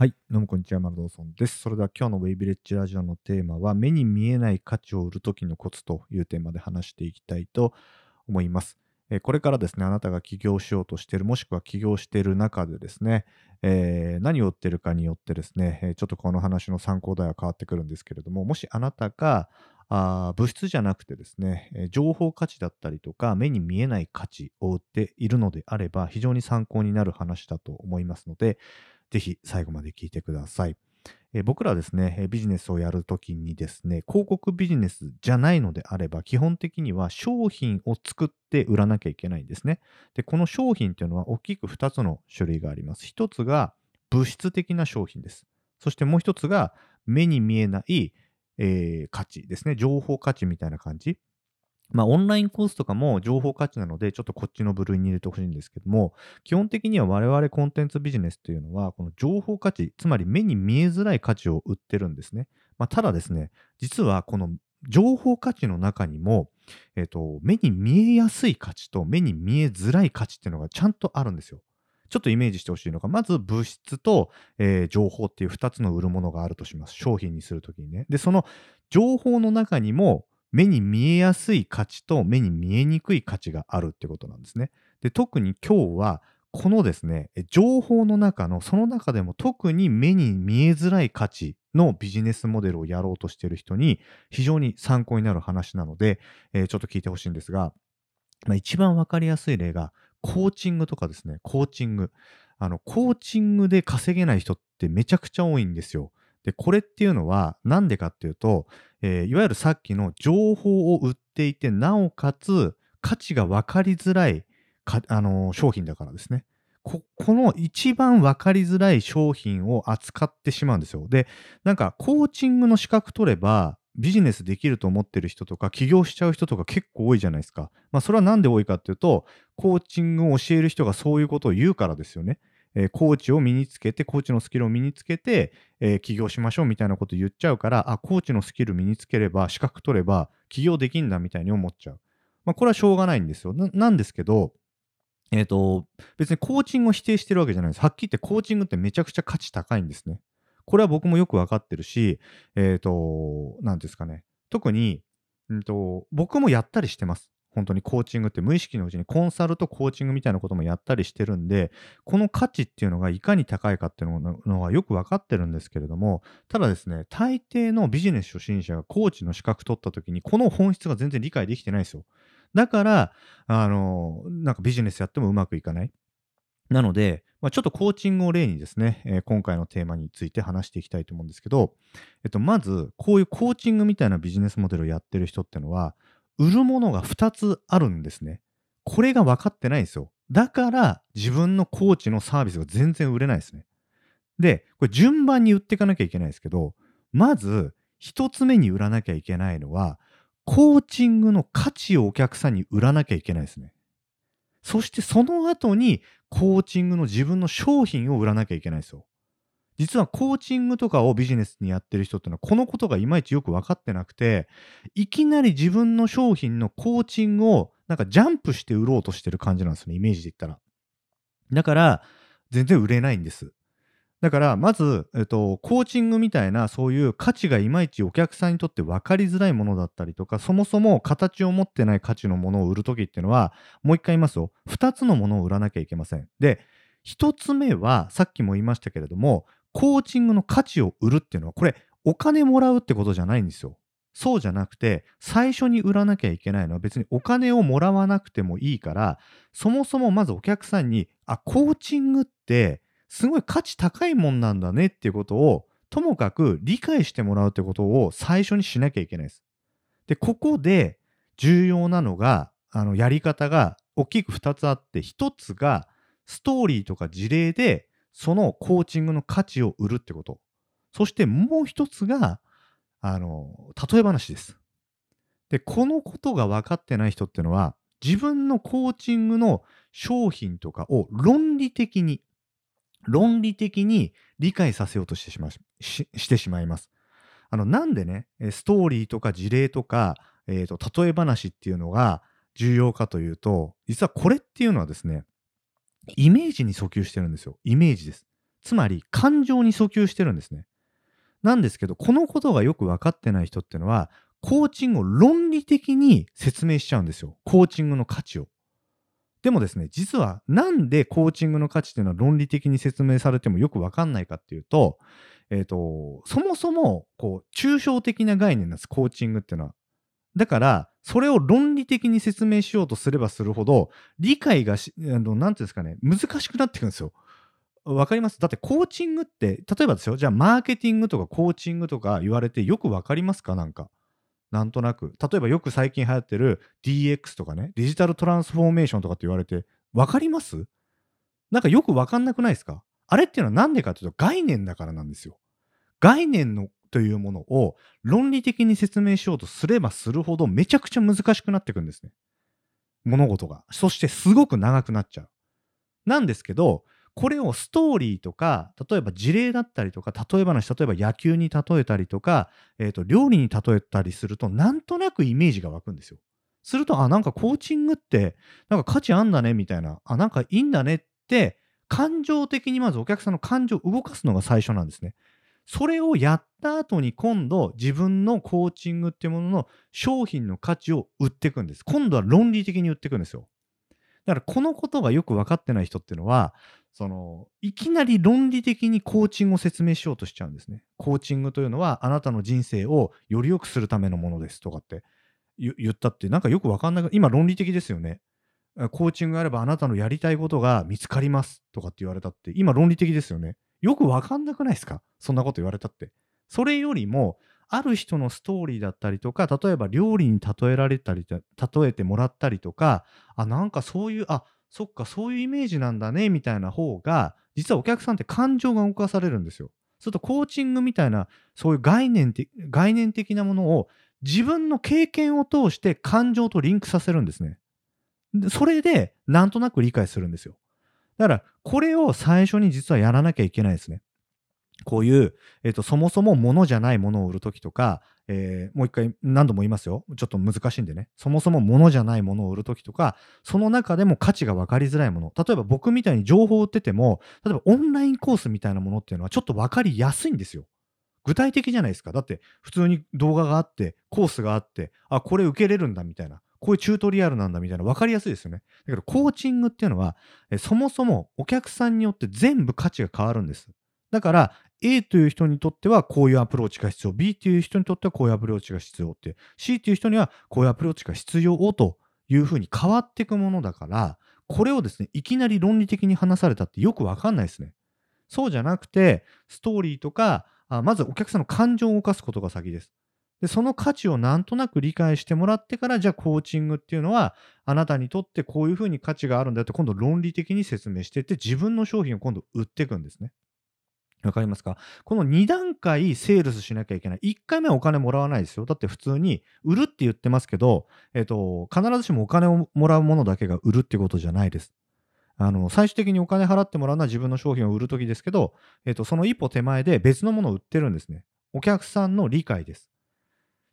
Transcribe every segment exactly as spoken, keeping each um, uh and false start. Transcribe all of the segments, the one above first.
はい、どうもこんにちは、マルドーソンです。それでは今日のウェイビレッジラジオのテーマは、目に見えない価値を売るときのコツというテーマで話していきたいと思います。えこれからですね、あなたが起業しようとしている、もしくは起業している中でですね、えー、何を売ってるかによってですね、ちょっとこの話の参考題は変わってくるんですけれども、もしあなたがあ物質じゃなくてですね、情報価値だったりとか、目に見えない価値を売っているのであれば、非常に参考になる話だと思いますので、ぜひ最後まで聞いてください。え僕らですね、ビジネスをやるときにですね、広告ビジネスじゃないのであれば、基本的には商品を作って売らなきゃいけないんですね。で、この商品というのは大きくふたつの種類があります。ひとつが物質的な商品です。そしてもうひとつが目に見えない、えー、価値ですね。情報価値みたいな感じ。まあ、オンラインコースとかも情報価値なので、ちょっとこっちの部類に入れてほしいんですけども、基本的には我々コンテンツビジネスというのは、この情報価値、つまり目に見えづらい価値を売ってるんですね。まあ、ただですね、実はこの情報価値の中にも、えっと、目に見えやすい価値と目に見えづらい価値っていうのがちゃんとあるんですよ。ちょっとイメージしてほしいのが、まず物質と、えー、情報っていうふたつの売るものがあるとします。商品にするときにね。で、その情報の中にも、目に見えやすい価値と目に見えにくい価値があるってことなんですね。で、特に今日はこのですね、情報の中のその中でも特に目に見えづらい価値のビジネスモデルをやろうとしている人に非常に参考になる話なので、えー、ちょっと聞いてほしいんですが、まあ、一番わかりやすい例がコーチングとかですね、コーチング。あの、コーチングで稼げない人ってめちゃくちゃ多いんですよ。で、これっていうのはなんでかっていうと、えー、いわゆるさっきの情報を売っていて、なおかつ価値が分かりづらいか、あのー、商品だからですね。こ、この一番分かりづらい商品を扱ってしまうんですよ。で、なんかコーチングの資格取ればビジネスできると思ってる人とか起業しちゃう人とか結構多いじゃないですか。まあそれはなんで多いかっていうと、コーチングを教える人がそういうことを言うからですよね。えー、コーチを身につけて、コーチのスキルを身につけて、えー、起業しましょうみたいなこと言っちゃうから、あ、コーチのスキル身につければ、資格取れば、起業できんだみたいに思っちゃう。まあ、これはしょうがないんですよ。な、なんですけど、えっと、別にコーチングを否定してるわけじゃないです。はっきり言ってコーチングってめちゃくちゃ価値高いんですね。これは僕もよくわかってるし、えっと、なんですかね。特に、うんと、僕もやったりしてます。本当にコーチングって無意識のうちにコンサルとコーチングみたいなこともやったりしてるんで、この価値っていうのがいかに高いかっていうのはよく分かってるんですけれども、ただですね、大抵のビジネス初心者がコーチの資格取った時にこの本質が全然理解できてないんですよ。だからあのなんかビジネスやってもうまくいかない。なので、まあ、ちょっとコーチングを例にですね、えー、今回のテーマについて話していきたいと思うんですけど、えっとまずこういうコーチングみたいなビジネスモデルをやってる人ってのは、売るものがふたつあるんですね。これが分かってないんですよ。だから自分のコーチのサービスが全然売れないですね。で、これ順番に売っていかなきゃいけないですけど、まずひとつめに売らなきゃいけないのは、コーチングの価値をお客さんに売らなきゃいけないですね。そしてその後にコーチングの自分の商品を売らなきゃいけないですよ。実はコーチングとかをビジネスにやってる人ってのはこのことがいまいちよく分かってなくて、いきなり自分の商品のコーチングをなんかジャンプして売ろうとしてる感じなんですね、イメージで言ったら。だから全然売れないんです。だからまず、えっと、コーチングみたいなそういう価値がいまいちお客さんにとって分かりづらいものだったりとか、そもそも形を持ってない価値のものを売るときっていうのは、もう一回言いますよ、ふたつのものを売らなきゃいけません。で、ひとつめはさっきも言いましたけれども、コーチングの価値を売るっていうのは、これお金もらうってことじゃないんですよ。そうじゃなくて、最初に売らなきゃいけないのは別にお金をもらわなくてもいいから、そもそもまずお客さんに、あ、コーチングってすごい価値高いもんなんだねっていうことをともかく理解してもらうってことを最初にしなきゃいけないです。で、ここで重要なのが、あのやり方が大きくふたつあって、ひとつがストーリーとか事例でそのコーチングの価値を売るってこと。そしてもう一つが、あの、例え話です。で、このことが分かってない人ってのは、自分のコーチングの商品とかを論理的に、論理的に理解させようとしてしま、し、してしまいます。あの、なんでね、ストーリーとか事例とか、えーと、例え話っていうのが重要かというと、実はこれっていうのはですね、イメージに訴求してるんですよ。イメージです。つまり感情に訴求してるんですね。なんですけど、このことがよく分かってない人っていうのはコーチングを論理的に説明しちゃうんですよ、コーチングの価値を。でもですね、実はなんでコーチングの価値っていうのは論理的に説明されてもよく分かんないかっていうと、えーと、そもそもこう抽象的な概念なんです、コーチングっていうのは。だからそれを論理的に説明しようとすればするほど理解がし、あの、なんていうんですかね、難しくなってくるんですよ。わかります？だってコーチングって、例えばですよ、じゃあマーケティングとかコーチングとか言われてよくわかりますか？なんかなんとなく、例えばよく最近流行ってる ディーエックス とかね、デジタルトランスフォーメーションとかって言われてわかります？なんかよくわかんなくないですか？あれっていうのはなんでかというと、概念だからなんですよ。概念のというものを論理的に説明しようとすればするほどめちゃくちゃ難しくなっていくんですね、物事が。そしてすごく長くなっちゃう。なんですけど、これをストーリーとか、例えば事例だったりとか、例え話、例えば野球に例えたりとか、えーと、料理に例えたりすると、なんとなくイメージが湧くんですよ。すると、あ、なんかコーチングってなんか価値あんだねみたいな、あ、なんかいいんだねって、感情的にまずお客さんの感情を動かすのが最初なんですね。それをやった後に、今度自分のコーチングっていうものの商品の価値を売っていくんです。今度は論理的に売っていくんですよ。だからこのことがよく分かってない人っていうのは、そのいきなり論理的にコーチングを説明しようとしちゃうんですね。コーチングというのはあなたの人生をより良くするためのものですとかって言ったって、なんかよく分かんない。今論理的ですよね。コーチングがあればあなたのやりたいことが見つかりますとかって言われたって、今論理的ですよね。よく分かんなくないですか、そんなこと言われたって。それよりも、ある人のストーリーだったりとか、例えば料理に例えられたり、例えてもらったりとか、あ、なんかそういう、あ、そっか、そういうイメージなんだねみたいな方が、実はお客さんって感情が動かされるんですよ。するとコーチングみたいな、そういう概念的、概念的なものを自分の経験を通して感情とリンクさせるんですね。で、それでなんとなく理解するんですよ。だからこれを最初に実はやらなきゃいけないですね。こういう、えーと、そもそも物じゃないものを売るときとか、えー、もう一回何度も言いますよ。ちょっと難しいんでね。そもそも物じゃないものを売るときとか、その中でも価値が分かりづらいもの。例えば僕みたいに情報を売ってても、例えばオンラインコースみたいなものっていうのはちょっと分かりやすいんですよ。具体的じゃないですか。だって普通に動画があって、コースがあって、あ、これ受けれるんだみたいな。こういうチュートリアルなんだみたいな、分かりやすいですよね。だけどコーチングっていうのは、え、そもそもお客さんによって全部価値が変わるんです。だから A という人にとってはこういうアプローチが必要、 B という人にとってはこういうアプローチが必要って、 C という人にはこういうアプローチが必要というふうに変わっていくものだから、これをですね、いきなり論理的に話されたってよくわかんないですね。そうじゃなくて、ストーリーとか、あ、まずお客さんの感情を動かすことが先です。で、その価値をなんとなく理解してもらってから、じゃあコーチングっていうのはあなたにとってこういうふうに価値があるんだって、今度論理的に説明していって、自分の商品を今度売っていくんですね。わかりますか？このに段階セールスしなきゃいけない。いっかいめはお金もらわないですよ。だって普通に売るって言ってますけど、えっと、必ずしもお金をもらうものだけが売るってことじゃないです。あの、最終的にお金払ってもらうのは自分の商品を売るときですけど、えっと、その一歩手前で別のものを売ってるんですね。お客さんの理解です。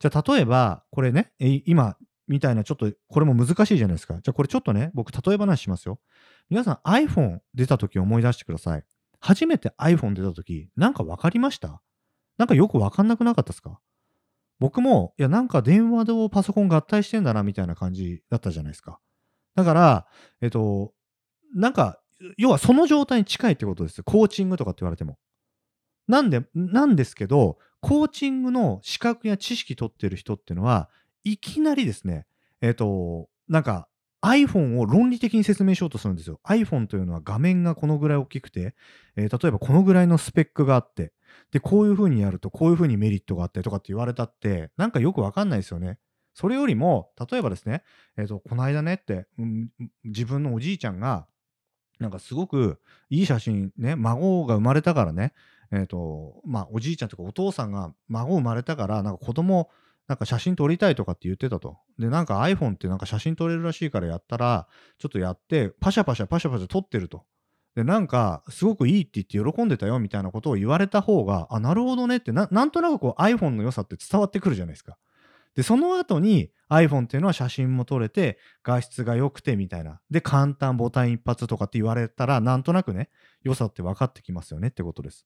じゃあ、例えば、これね、今みたいな、ちょっと、これも難しいじゃないですか。じゃあ、これちょっとね、僕、例え話しますよ。皆さん、iPhone 出たとき思い出してください。初めて iPhone 出たとき、なんか分かりました？なんかよく分かんなくなかったですか？僕も、いや、なんか電話とパソコン合体してんだな、みたいな感じだったじゃないですか。だから、えっと、なんか、要はその状態に近いってことです。コーチングとかって言われても。なんで、なんですけど、コーチングの資格や知識取ってる人っていうのは、いきなりですね、えっと、なんか、iPhone を論理的に説明しようとするんですよ。iPhone というのは画面がこのぐらい大きくて、えー、例えばこのぐらいのスペックがあって、で、こういう風にやるとこういう風にメリットがあってとかって言われたって、なんかよくわかんないですよね。それよりも、例えばですね、えーと、この間ねって、うん、自分のおじいちゃんが、なんかすごくいい写真ね、孫が生まれたからね、えーと、まあおじいちゃんとかお父さんが孫生まれたから、なんか子供、なんか写真撮りたいとかって言ってたと。で、なんか iPhone ってなんか写真撮れるらしいからやったら、ちょっとやって、パシャパシャパシャパシャ撮ってると。で、なんか、すごくいいって言って喜んでたよみたいなことを言われた方が、あ、なるほどねって、な、なんとなくこう iPhone の良さって伝わってくるじゃないですか。で、その後に、iPhone っていうのは写真も撮れて画質が良くてみたいなで簡単ボタン一発とかって言われたらなんとなくね良さって分かってきますよねってことです。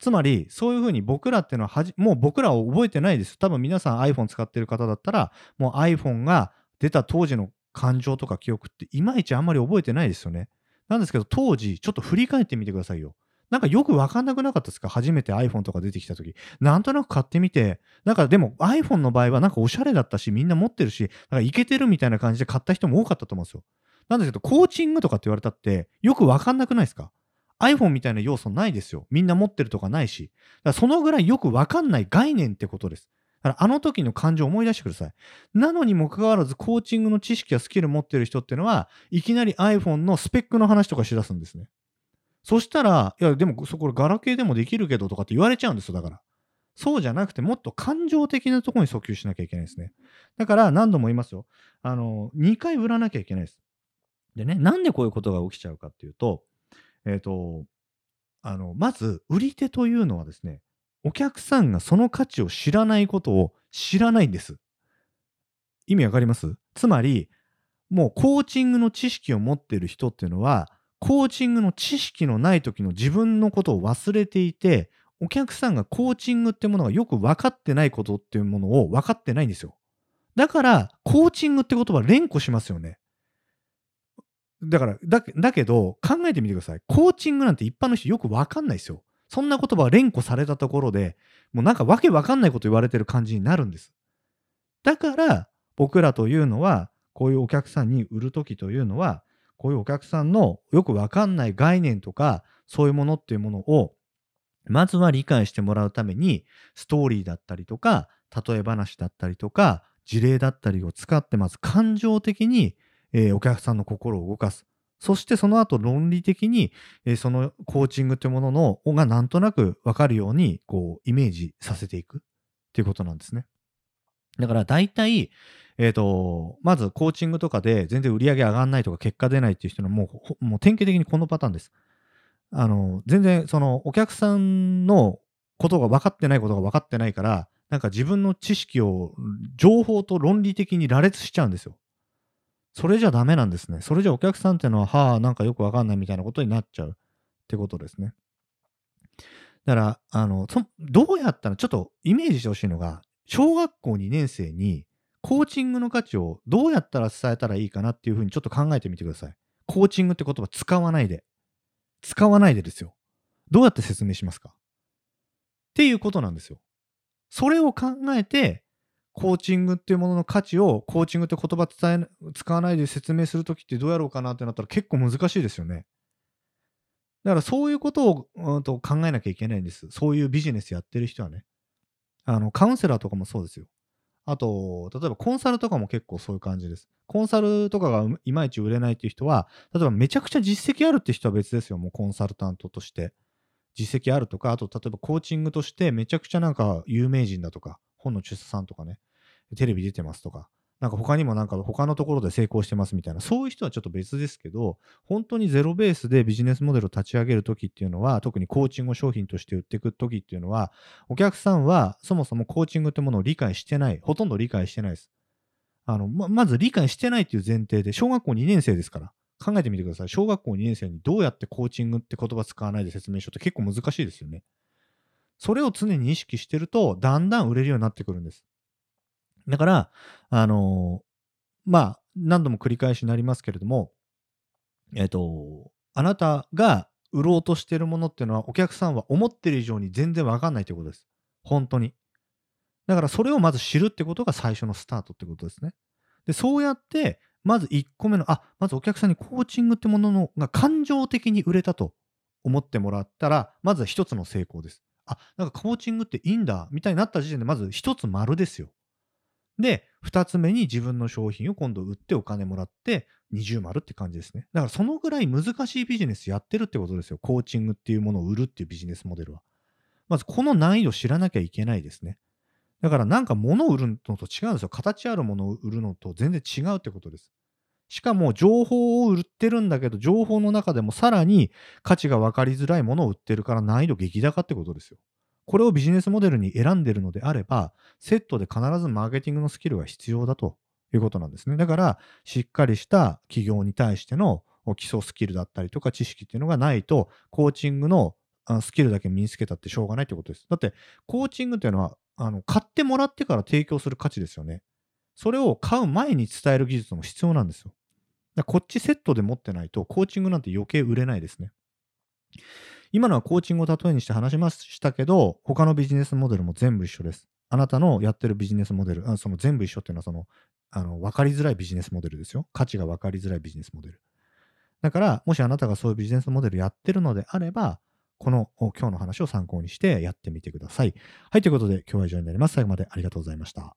つまりそういうふうに僕らっていうのははじもう僕らを覚えてないです。多分皆さん iPhone 使ってる方だったらもう iPhone が出た当時の感情とか記憶っていまいちあんまり覚えてないですよね。なんですけど当時ちょっと振り返ってみてくださいよ。なんかよく分かんなくなかったですか？初めて iPhone とか出てきたとき。なんとなく買ってみて、なんかでも iPhone の場合はなんかおしゃれだったし、みんな持ってるし、なんかイケてるみたいな感じで買った人も多かったと思うんですよ。なんですけど、コーチングとかって言われたって、よく分かんなくないですか？ iPhone みたいな要素ないですよ。みんな持ってるとかないし。だからそのぐらいよく分かんない概念ってことです。だからあの時の感情を思い出してください。なのにもかかわらず、コーチングの知識やスキル持ってる人っていうのは、いきなり iPhone のスペックの話とかしだすんですね。そしたら、いやでもそこガラケーでもできるけどとかって言われちゃうんですよ。だからそうじゃなくてもっと感情的なところに訴求しなきゃいけないですね。だから何度も言いますよ。あのにかい売らなきゃいけないです。でね、なんでこういうことが起きちゃうかっていうと、えっとあのまず売り手というのはですね、お客さんがその価値を知らないことを知らないんです。意味わかります？つまりもうコーチングの知識を持っている人っていうのは。コーチングの知識のない時の自分のことを忘れていて、お客さんがコーチングってものがよく分かってないことっていうものを分かってないんですよ。だからコーチングって言葉連呼しますよね。だからだ、だけど考えてみてください。コーチングなんて一般の人よく分かんないですよ。そんな言葉を連呼されたところでもうなんかわけ分かんないこと言われてる感じになるんです。だから僕らというのはこういうお客さんに売る時というのはこういうお客さんのよくわかんない概念とかそういうものっていうものをまずは理解してもらうためにストーリーだったりとか例え話だったりとか事例だったりを使ってまず感情的にえお客さんの心を動かす。そしてその後論理的にえそのコーチングというもののがなんとなくわかるようにこうイメージさせていくっていうことなんですね。だから大体、えーと、まずコーチングとかで全然売り上げ上がんないとか結果出ないっていう人のもう、もう典型的にこのパターンです。あの、全然そのお客さんのことが分かってないことが分かってないから、なんか自分の知識を情報と論理的に羅列しちゃうんですよ。それじゃダメなんですね。それじゃお客さんっていうのは、はあ、なんかよく分かんないみたいなことになっちゃうってことですね。だから、あの、そ、どうやったらちょっとイメージしてほしいのが、小学校にねん生にコーチングの価値をどうやったら伝えたらいいかなっていうふうにちょっと考えてみてください。コーチングって言葉使わないで。使わないでですよ。どうやって説明しますか？っていうことなんですよ。それを考えて、コーチングっていうものの価値をコーチングって言葉伝え、使わないで説明するときってどうやろうかなってなったら結構難しいですよね。だからそういうことを、うん、と考えなきゃいけないんです。そういうビジネスやってる人はね。あのカウンセラーとかもそうですよ。あと例えばコンサルとかも結構そういう感じです。コンサルとかがいまいち売れないっていう人は例えばめちゃくちゃ実績あるって人は別ですよ。もうコンサルタントとして実績あるとか、あと例えばコーチングとしてめちゃくちゃなんか有名人だとか本の著者さんとかね、テレビ出てますとか、なんか他にもなんか他のところで成功してますみたいな、そういう人はちょっと別ですけど、本当にゼロベースでビジネスモデルを立ち上げるときっていうのは、特にコーチングを商品として売っていくときっていうのは、お客さんはそもそもコーチングってものを理解してない、ほとんど理解してないです。あの、ま、まず理解してないっていう前提で、小学校にねん生ですから、考えてみてください。小学校にねん生にどうやってコーチングって言葉使わないで説明しようって結構難しいですよね。それを常に意識してると、だんだん売れるようになってくるんです。だから、あのー、まあ、何度も繰り返しになりますけれども、えっと、あなたが売ろうとしているものっていうのは、お客さんは思ってる以上に全然わかんないということです。本当に。だから、それをまず知るってことが最初のスタートってことですね。で、そうやって、まずいっこめの、あ、まずお客さんにコーチングってもののが感情的に売れたと思ってもらったら、まずは一つの成功です。あ、なんかコーチングっていいんだ、みたいになった時点で、まず一つ丸ですよ。で、ふたつめに自分の商品を今度売ってお金もらって二重丸って感じですね。だからそのぐらい難しいビジネスやってるってことですよ。コーチングっていうものを売るっていうビジネスモデルは。まずこの難易度知らなきゃいけないですね。だからなんか物を売るのと違うんですよ。形あるものを売るのと全然違うってことです。しかも情報を売ってるんだけど、情報の中でもさらに価値が分かりづらいものを売ってるから難易度激高ってことですよ。これをビジネスモデルに選んでいるのであれば、セットで必ずマーケティングのスキルが必要だということなんですね。だからしっかりした企業に対しての基礎スキルだったりとか知識っていうのがないと、コーチングのスキルだけ身につけたってしょうがないってことです。だってコーチングっていうのはあの買ってもらってから提供する価値ですよね。それを買う前に伝える技術も必要なんですよ。だからこっちセットで持ってないとコーチングなんて余計売れないですね。今のはコーチングを例えにして話しましたけど、他のビジネスモデルも全部一緒です。あなたのやってるビジネスモデル、あその全部一緒っていうのはその、あの分かりづらいビジネスモデルですよ。価値が分かりづらいビジネスモデル。だからもしあなたがそういうビジネスモデルやってるのであれば、この今日の話を参考にしてやってみてください。はい、ということで今日は以上になります。最後までありがとうございました。